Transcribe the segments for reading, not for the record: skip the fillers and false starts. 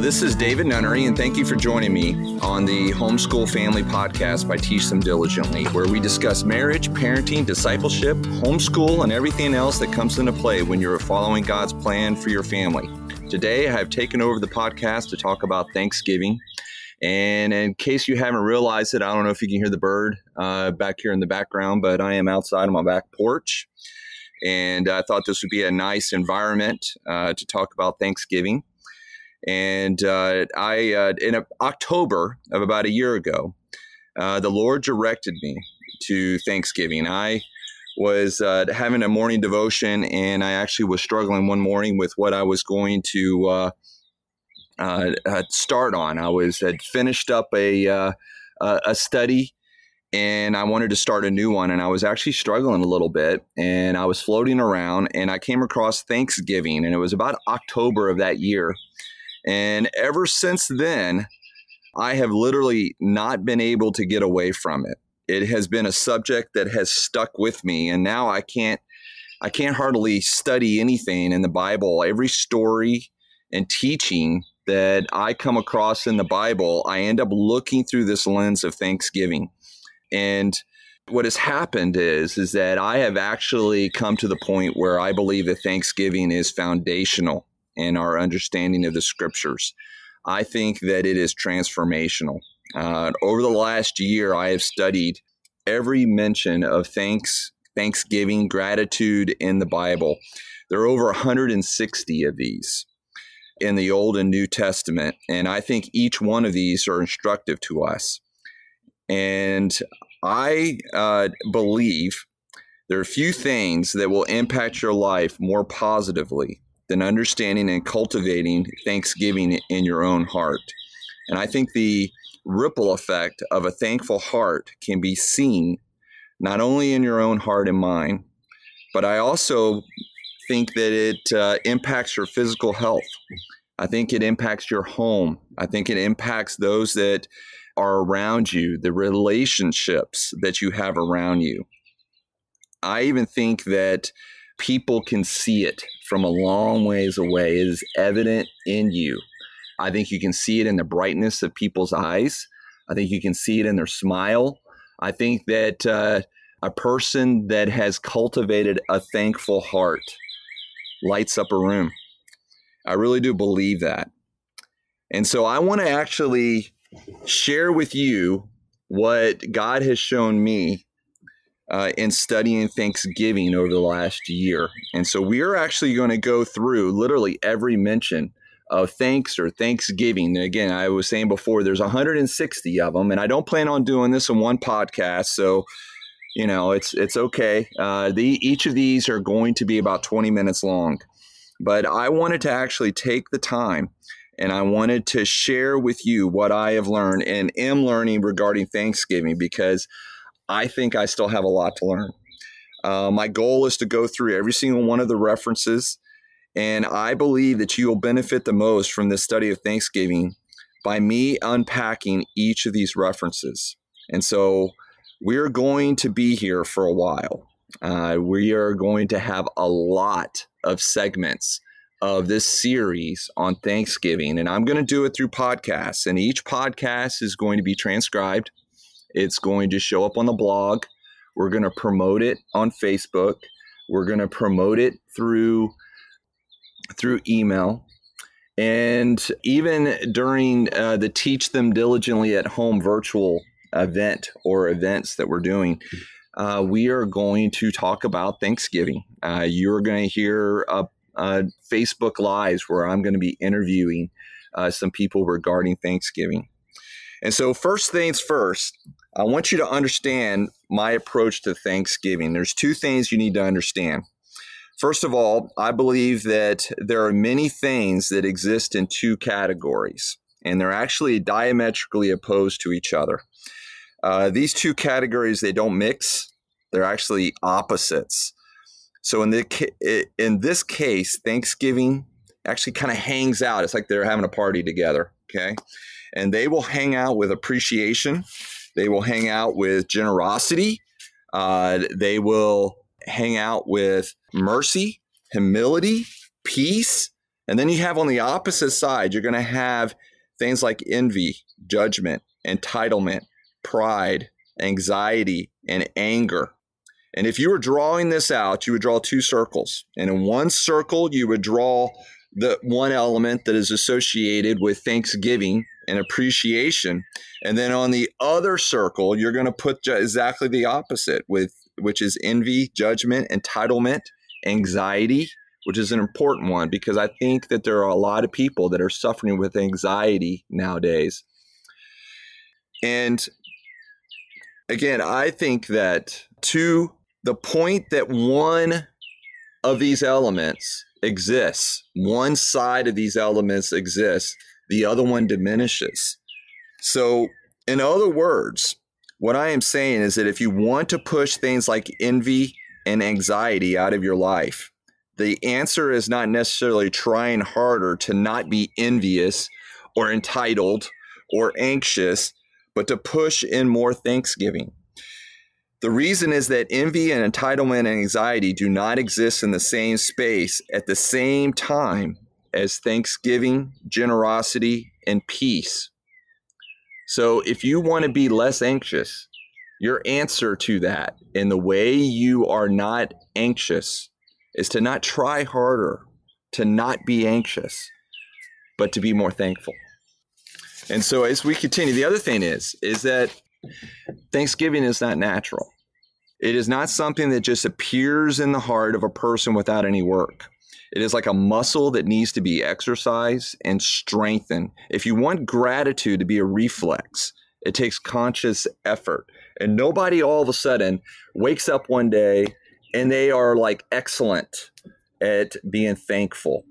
this is David Nunnery, and thank you for joining me on the Homeschool Family Podcast by Teach Them Diligently, where we discuss marriage, parenting, discipleship, homeschool, and everything else that comes into play when you're following God's plan for your family. Today, I have taken over the podcast to talk about Thanksgiving. And in case you haven't realized it, I don't know if you can hear the bird back here in the background, but I am outside on my back porch. And I thought this would be a nice environment to talk about Thanksgiving. And I in October of about a year ago, the Lord directed me to Thanksgiving. I was having a morning devotion, and I actually was struggling one morning with what I was going to start on. I had finished up a study, and I wanted to start a new one, and I was actually struggling a little bit, and I was floating around, and I came across Thanksgiving, and it was about October of that year. And ever since then, I have literally not been able to get away from it. It has been a subject that has stuck with me, and now I can't hardly study anything in the Bible. Every story and teaching that I come across in the Bible, I end up looking through this lens of Thanksgiving. And what has happened is that I have actually come to the point where I believe that Thanksgiving is foundational in our understanding of the scriptures. I think that it is transformational. Over the last year, I have studied every mention of Thanksgiving, gratitude in the Bible. There are over 160 of these in the Old and New Testament, and I think each one of these are instructive to us. And I believe there are few things that will impact your life more positively than understanding and cultivating Thanksgiving in your own heart. And I think the ripple effect of a thankful heart can be seen not only in your own heart and mind, but I also think that it impacts your physical health. I think it impacts your home. I think it impacts those that are around you, the relationships that you have around you. I even think that people can see it from a long ways away. It is evident in you. I think you can see it in the brightness of people's eyes. I think you can see it in their smile. I think that a person that has cultivated a thankful heart lights up a room. I really do believe that. And so I want to actually share with you what God has shown me in studying Thanksgiving over the last year. And so we are actually going to go through literally every mention of thanks or Thanksgiving. And again, I was saying before, there's 160 of them, and I don't plan on doing this in one podcast. So, you know, it's okay. Each of these are going to be about 20 minutes long. But I wanted to actually take the time, and I wanted to share with you what I have learned and am learning regarding Thanksgiving, because I think I still have a lot to learn. My goal is to go through every single one of the references, and I believe that you will benefit the most from this study of Thanksgiving by me unpacking each of these references. And so we're going to be here for a while. We are going to have a lot of segments of this series on Thanksgiving, and I'm going to do it through podcasts, and each podcast is going to be transcribed. It's going to show up on the blog. We're going to promote it on Facebook. We're going to promote it through email. And even during the Teach Them Diligently at Home virtual event or events that we're doing, we are going to talk about Thanksgiving. You're going to hear Facebook Lives where I'm going to be interviewing some people regarding Thanksgiving. And so first things first, I want you to understand my approach to Thanksgiving. There's two things you need to understand. First of all, I believe that there are many things that exist in two categories, and they're actually diametrically opposed to each other. These two categories, they don't mix. They're actually opposites. So in this case, Thanksgiving actually kind of hangs out. It's like they're having a party together, okay? And they will hang out with appreciation. They will hang out with generosity. They will hang out with mercy, humility, peace, And then you have on the opposite side, you're going to have things like envy, judgment, entitlement, pride, anxiety, and anger. And if you were drawing this out, you would draw two circles. And in one circle, you would draw the one element that is associated with thanksgiving and appreciation. And then on the other circle, you're going to put exactly the opposite, with which is envy, judgment, entitlement, anxiety, which is an important one, because I think that there are a lot of people that are suffering with anxiety nowadays. And again, I think that to the point that one of these elements exists, one side of these elements exists, the other one diminishes. So in other words, what I am saying is that if you want to push things like envy and anxiety out of your life, the answer is not necessarily trying harder to not be envious or entitled or anxious, but to push in more thanksgiving. The reason is that envy and entitlement and anxiety do not exist in the same space at the same time as thanksgiving, generosity, and peace. So if you want to be less anxious, your answer to that and the way you are not anxious is to not try harder, to not be anxious, but to be more thankful. And so as we continue, the other thing is that Thanksgiving is not natural. It is not something that just appears in the heart of a person without any work. It is like a muscle that needs to be exercised and strengthened. If you want gratitude to be a reflex, it takes conscious effort. And nobody all of a sudden wakes up one day and they are like excellent at being thankful.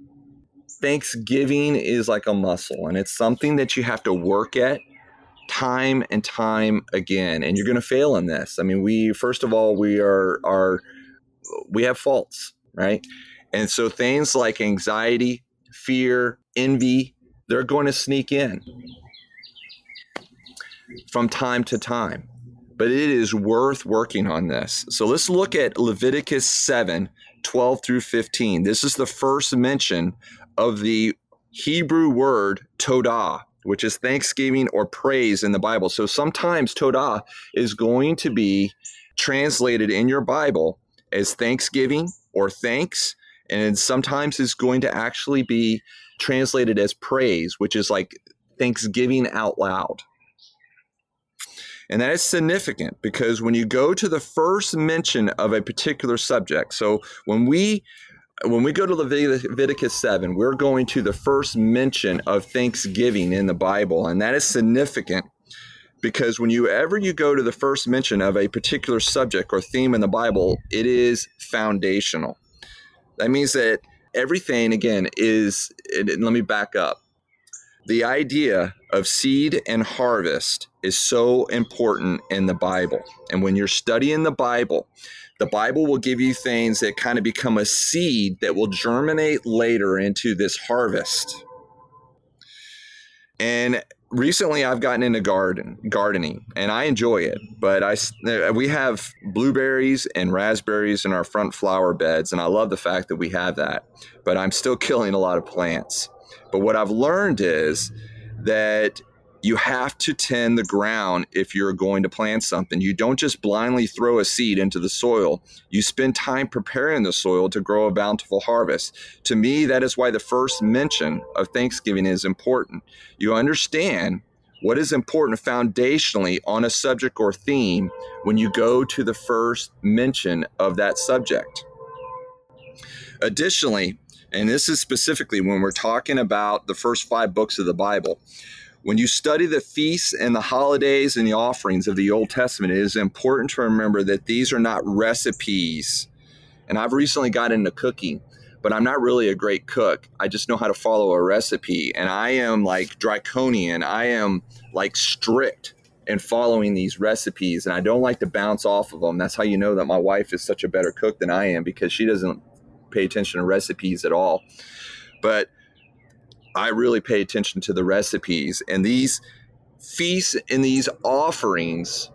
Thanksgiving is like a muscle, and it's something that you have to work at time and time again. And you're going to fail in this. I mean, we have faults, right? And so things like anxiety, fear, envy, they're going to sneak in from time to time. But it is worth working on this. So let's look at Leviticus 7, 12 through 15. This is the first mention of the Hebrew word todah, which is thanksgiving or praise in the Bible. So sometimes todah is going to be translated in your Bible as thanksgiving or thanks. And sometimes it's going to actually be translated as praise, which is like thanksgiving out loud. And that is significant because when you go to the first mention of a particular subject, so when we go to Leviticus 7, we're going to the first mention of thanksgiving in the Bible. And that is significant because whenever you go to the first mention of a particular subject or theme in the Bible, it is foundational. That means that everything, again, is, and let me back up. The idea of seed and harvest is so important in the Bible. And when you're studying the Bible will give you things that kind of become a seed that will germinate later into this harvest. And recently I've gotten into gardening, and I enjoy it, but we have blueberries and raspberries in our front flower beds, and I love the fact that we have that, but I'm still killing a lot of plants. But what I've learned is that you have to tend the ground if you're going to plant something. You don't just blindly throw a seed into the soil. You spend time preparing the soil to grow a bountiful harvest. To me, that is why the first mention of Thanksgiving is important. You understand what is important foundationally on a subject or theme when you go to the first mention of that subject. Additionally, and this is specifically when we're talking about the first 5 books of the Bible, when you study the feasts and the holidays and the offerings of the Old Testament, it is important to remember that these are not recipes. And I've recently got into cooking, but I'm not really a great cook. I just know how to follow a recipe. And I am like draconian. I am like strict in following these recipes. And I don't like to bounce off of them. That's how you know that my wife is such a better cook than I am, because she doesn't pay attention to recipes at all. But I really pay attention to the recipes, and these feasts and these offerings,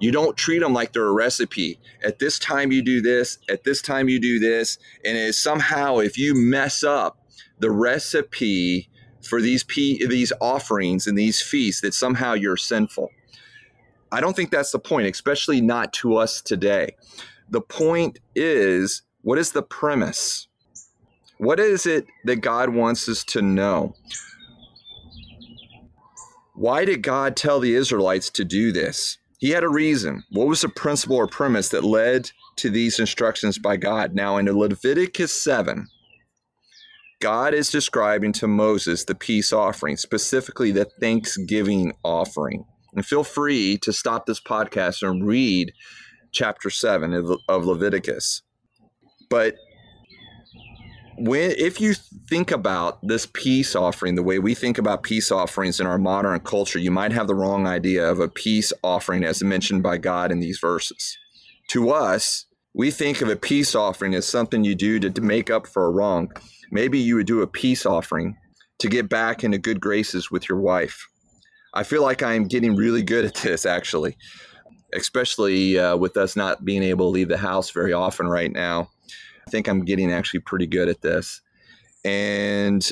you don't treat them like they're a recipe. At this time you do this, at this time you do this, and it is somehow if you mess up, the recipe for these offerings and these feasts that somehow you're sinful. I don't think that's the point, especially not to us today. The point is, what is the premise? What is it that God wants us to know? Why did God tell the Israelites to do this? He had a reason. What was the principle or premise that led to these instructions by God? Now, in Leviticus 7, God is describing to Moses the peace offering, specifically the Thanksgiving offering. And feel free to stop this podcast and read chapter 7 of Leviticus. But if you think about this peace offering, the way we think about peace offerings in our modern culture, you might have the wrong idea of a peace offering as mentioned by God in these verses. To us, we think of a peace offering as something you do to make up for a wrong. Maybe you would do a peace offering to get back into good graces with your wife. I feel like I am getting really good at this, actually, especially with us not being able to leave the house very often right now. I think I'm getting actually pretty good at this. And,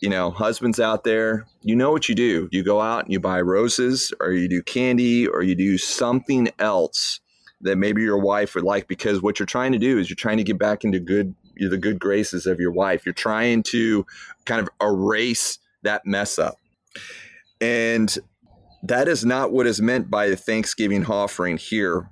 you know, husbands out there, you know what you do. You go out and you buy roses, or you do candy, or you do something else that maybe your wife would like, because what you're trying to do is you're trying to get back into the good graces of your wife. You're trying to kind of erase that mess up. And that is not what is meant by the Thanksgiving offering here.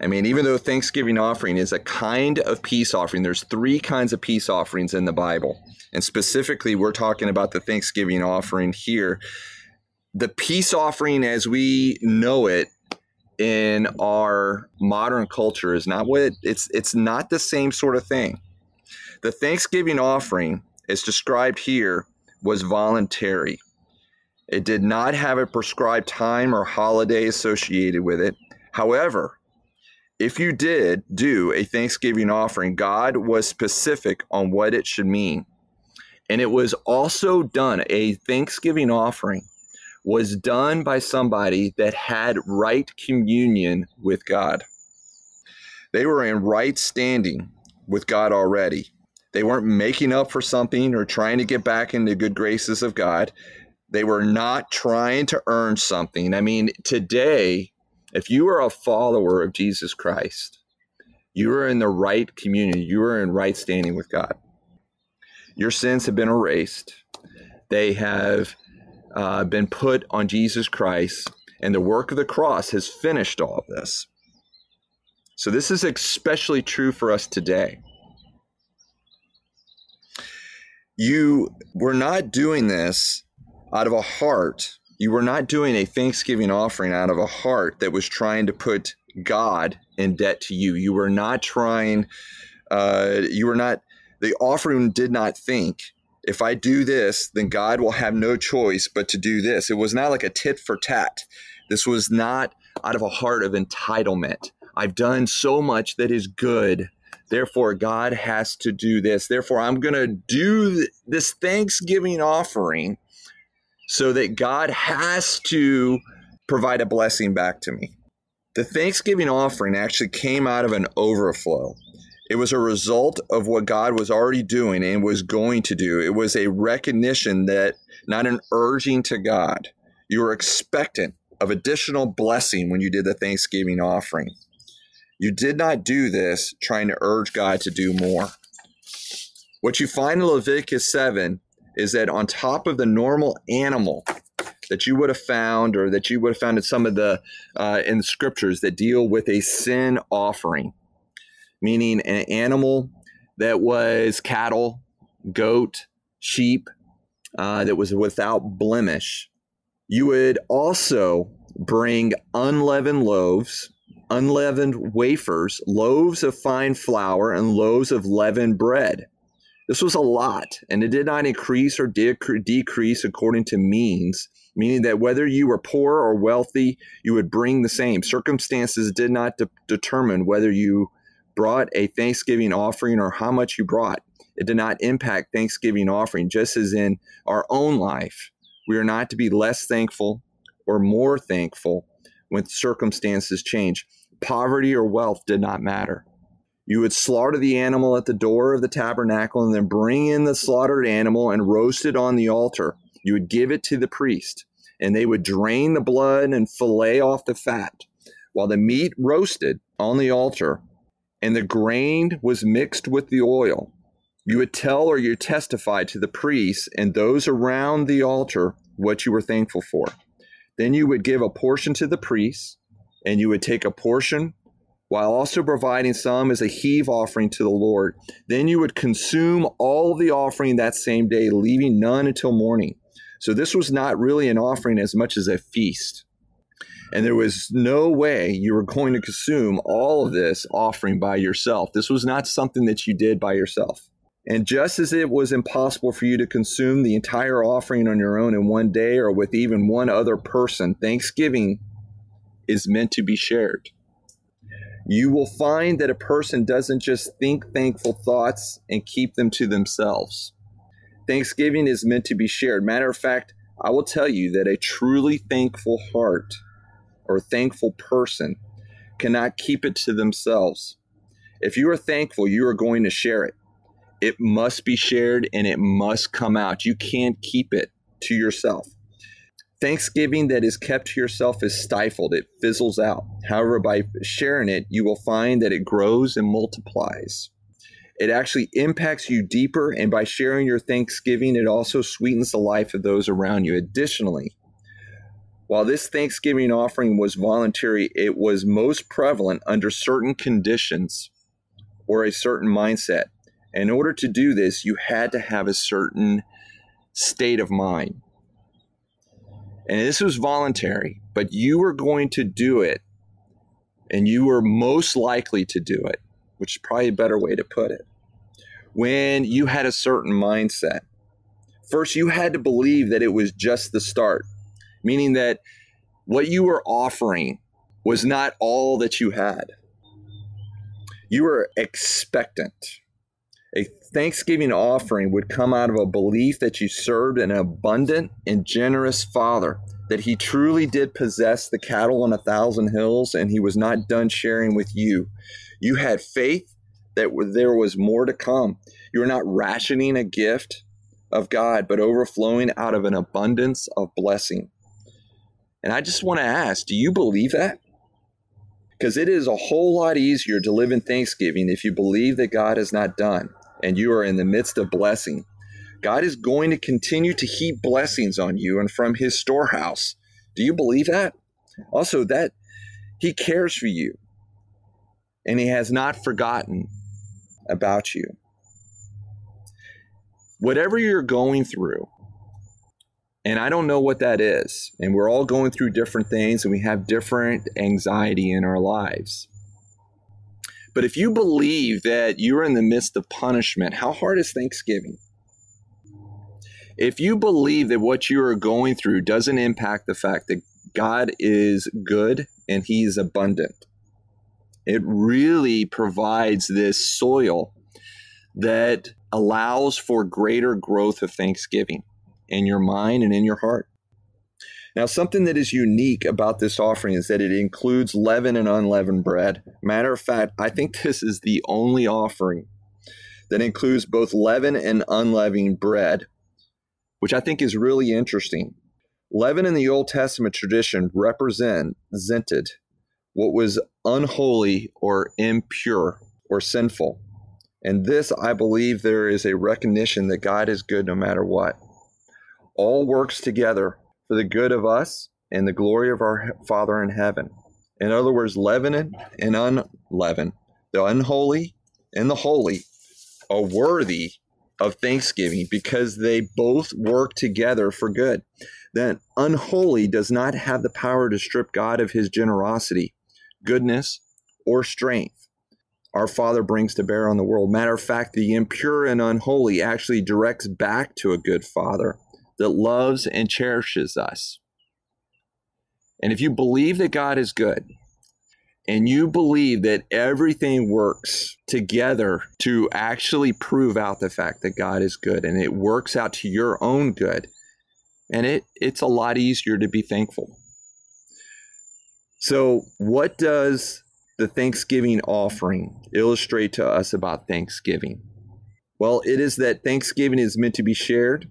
I mean, even though Thanksgiving offering is a kind of peace offering, there's three kinds of peace offerings in the Bible. And specifically, we're talking about the Thanksgiving offering here. The peace offering as we know it in our modern culture is not what it's not the same sort of thing. The Thanksgiving offering, as described here, was voluntary. It did not have a prescribed time or holiday associated with it. However, if you did do a Thanksgiving offering, God was specific on what it should mean. And it was also done, a Thanksgiving offering was done by somebody that had right communion with God. They were in right standing with God already. They weren't making up for something or trying to get back into good graces of God. They were not trying to earn something. I mean, today, if you are a follower of Jesus Christ, you are in the right communion. You are in right standing with God. Your sins have been erased. They have been put on Jesus Christ, and the work of the cross has finished all of this. So this is especially true for us today. You were not doing this out of a heart. You were not doing a Thanksgiving offering out of a heart that was trying to put God in debt to you. You were not trying, the offering did not think, if I do this, then God will have no choice but to do this. It was not like a tit for tat. This was not out of a heart of entitlement. I've done so much that is good, therefore God has to do this. Therefore, I'm going to do this Thanksgiving offering so that God has to provide a blessing back to me. The Thanksgiving offering actually came out of an overflow. It was a result of what God was already doing and was going to do. It was a recognition, that not an urging to God. You were expectant of additional blessing when you did the Thanksgiving offering. You did not do this trying to urge God to do more. What you find in Leviticus 7 is that on top of the normal animal that you would have found, or that you would have found in some of the in the scriptures that deal with a sin offering, meaning an animal that was cattle, goat, sheep, that was without blemish, you would also bring unleavened loaves, unleavened wafers, loaves of fine flour, and loaves of leavened bread. This was a lot, and it did not increase or decrease according to means, meaning that whether you were poor or wealthy, you would bring the same. Circumstances did not determine whether you brought a Thanksgiving offering or how much you brought. It did not impact Thanksgiving offering, just as in our own life. We are not to be less thankful or more thankful when circumstances change. Poverty or wealth did not matter. You would slaughter the animal at the door of the tabernacle and then bring in the slaughtered animal and roast it on the altar. You would give it to the priest, and they would drain the blood and fillet off the fat, while the meat roasted on the altar and the grain was mixed with the oil. You would tell or you testify to the priests and those around the altar what you were thankful for. Then you would give a portion to the priests, and you would take a portion while also providing some as a heave offering to the Lord. Then you would consume all of the offering that same day, leaving none until morning. So this was not really an offering as much as a feast. And there was no way you were going to consume all of this offering by yourself. This was not something that you did by yourself. And just as it was impossible for you to consume the entire offering on your own in one day or with even one other person, Thanksgiving is meant to be shared. You will find that a person doesn't just think thankful thoughts and keep them to themselves. Thanksgiving is meant to be shared. Matter of fact, I will tell you that a truly thankful heart or thankful person cannot keep it to themselves. If you are thankful, you are going to share it. It must be shared and it must come out. You can't keep it to yourself. Thanksgiving that is kept to yourself is stifled. It fizzles out. However, by sharing it, you will find that it grows and multiplies. It actually impacts you deeper, and by sharing your Thanksgiving, it also sweetens the life of those around you. Additionally, while this Thanksgiving offering was voluntary, it was most prevalent under certain conditions or a certain mindset. In order to do this, you had to have a certain state of mind. And this was voluntary, but you were going to do it, and you were most likely to do it, which is probably a better way to put it, when you had a certain mindset. First, you had to believe that it was just the start, meaning that what you were offering was not all that you had. You were expectant. A Thanksgiving offering would come out of a belief that you served an abundant and generous Father, that he truly did possess the cattle on 1,000 hills, and he was not done sharing with you. You had faith that there was more to come. You were not rationing a gift of God, but overflowing out of an abundance of blessing. And I just want to ask, do you believe that? Because it is a whole lot easier to live in Thanksgiving if you believe that God is not done and you are in the midst of blessing. God is going to continue to heap blessings on you and from his storehouse. Do you believe that? Also, that he cares for you and he has not forgotten about you. Whatever you're going through, and I don't know what that is, and we're all going through different things and we have different anxiety in our lives. But if you believe that you're in the midst of punishment, how hard is Thanksgiving? If you believe that what you are going through doesn't impact the fact that God is good and he is abundant, it really provides this soil that allows for greater growth of Thanksgiving in your mind and in your heart. Now, something that is unique about this offering is that it includes leavened and unleavened bread. Matter of fact, I think this is the only offering that includes both leavened and unleavened bread, which I think is really interesting. Leaven in the Old Testament tradition represented what was unholy or impure or sinful. And this, I believe, there is a recognition that God is good no matter what. All works together for the good of us and the glory of our Father in heaven. In other words, leaven and unleavened, the unholy and the holy, are worthy of thanksgiving because they both work together for good. That unholy does not have the power to strip God of his generosity, goodness, or strength our Father brings to bear on the world. Matter of fact, the impure and unholy actually directs back to a good Father that loves and cherishes us. And if you believe that God is good, and you believe that everything works together to actually prove out the fact that God is good, and it works out to your own good, and it's a lot easier to be thankful. So what does the Thanksgiving offering illustrate to us about Thanksgiving? Well, it is that Thanksgiving is meant to be shared,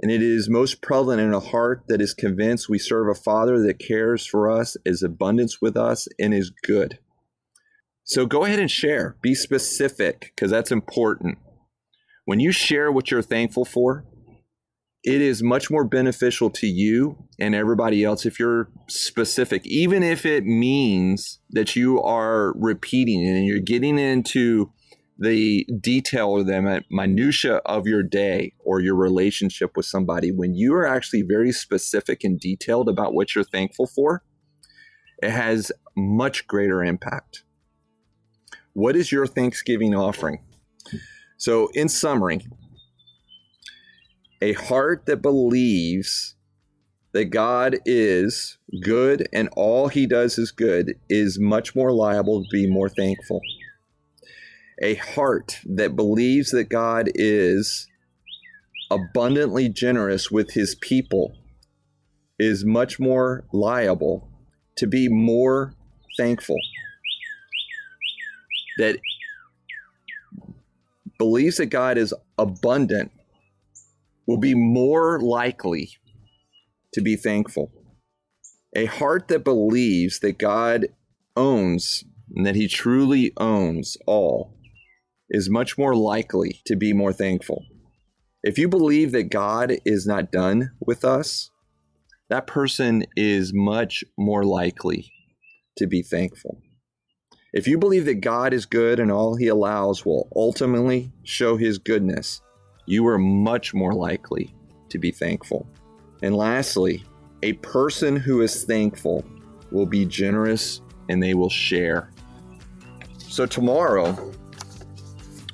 and it is most prevalent in a heart that is convinced we serve a Father that cares for us, is abundant with us, and is good. So go ahead and share. Be specific, because that's important. When you share what you're thankful for, it is much more beneficial to you and everybody else if you're specific, even if it means that you are repeating it and you're getting into the detail or the minutia of your day or your relationship with somebody. When you are actually very specific and detailed about what you're thankful for, it has much greater impact. What is your Thanksgiving offering? So in summary, a heart that believes that God is good and all he does is good is much more liable to be more thankful. A heart that believes that God is abundantly generous with his people is much more liable to be more thankful. That believes that God is abundant will be more likely to be thankful. A heart that believes that God owns and that he truly owns all is much more likely to be more thankful. If you believe that God is not done with us, that person is much more likely to be thankful. If you believe that God is good and all he allows will ultimately show his goodness, you are much more likely to be thankful. And lastly, a person who is thankful will be generous and they will share. So tomorrow,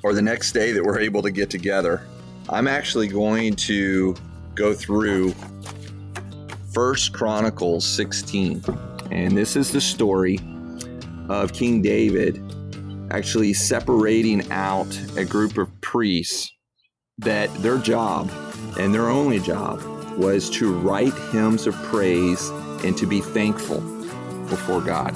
or the next day that we're able to get together, I'm actually going to go through First Chronicles 16. And this is the story of King David actually separating out a group of priests that their job and their only job was to write hymns of praise and to be thankful before God.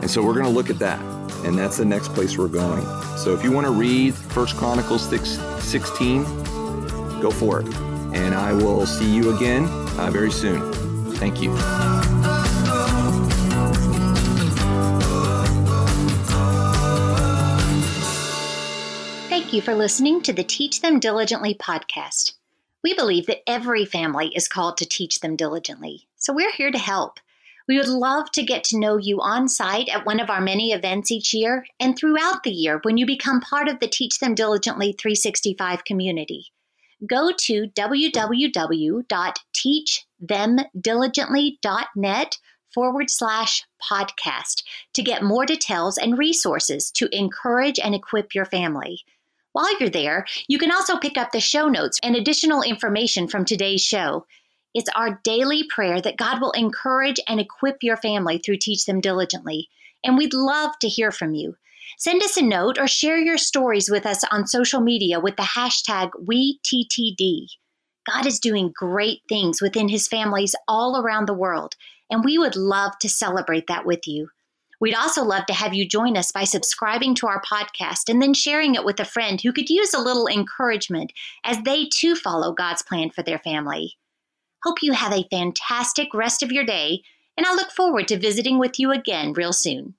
And so we're going to look at that, and that's the next place we're going. So if you want to read First Chronicles 16, go for it. And I will see you again very soon. Thank you. Thank you for listening to the Teach Them Diligently podcast. We believe that every family is called to teach them diligently, so we're here to help. We would love to get to know you on site at one of our many events each year and throughout the year when you become part of the Teach Them Diligently 365 community. Go to www.teachthemdiligently.net /podcast to get more details and resources to encourage and equip your family. While you're there, you can also pick up the show notes and additional information from today's show. It's our daily prayer that God will encourage and equip your family through Teach Them Diligently, and we'd love to hear from you. Send us a note or share your stories with us on social media with the hashtag WeTTD. God is doing great things within his families all around the world, and we would love to celebrate that with you. We'd also love to have you join us by subscribing to our podcast and then sharing it with a friend who could use a little encouragement as they too follow God's plan for their family. Hope you have a fantastic rest of your day, and I look forward to visiting with you again real soon.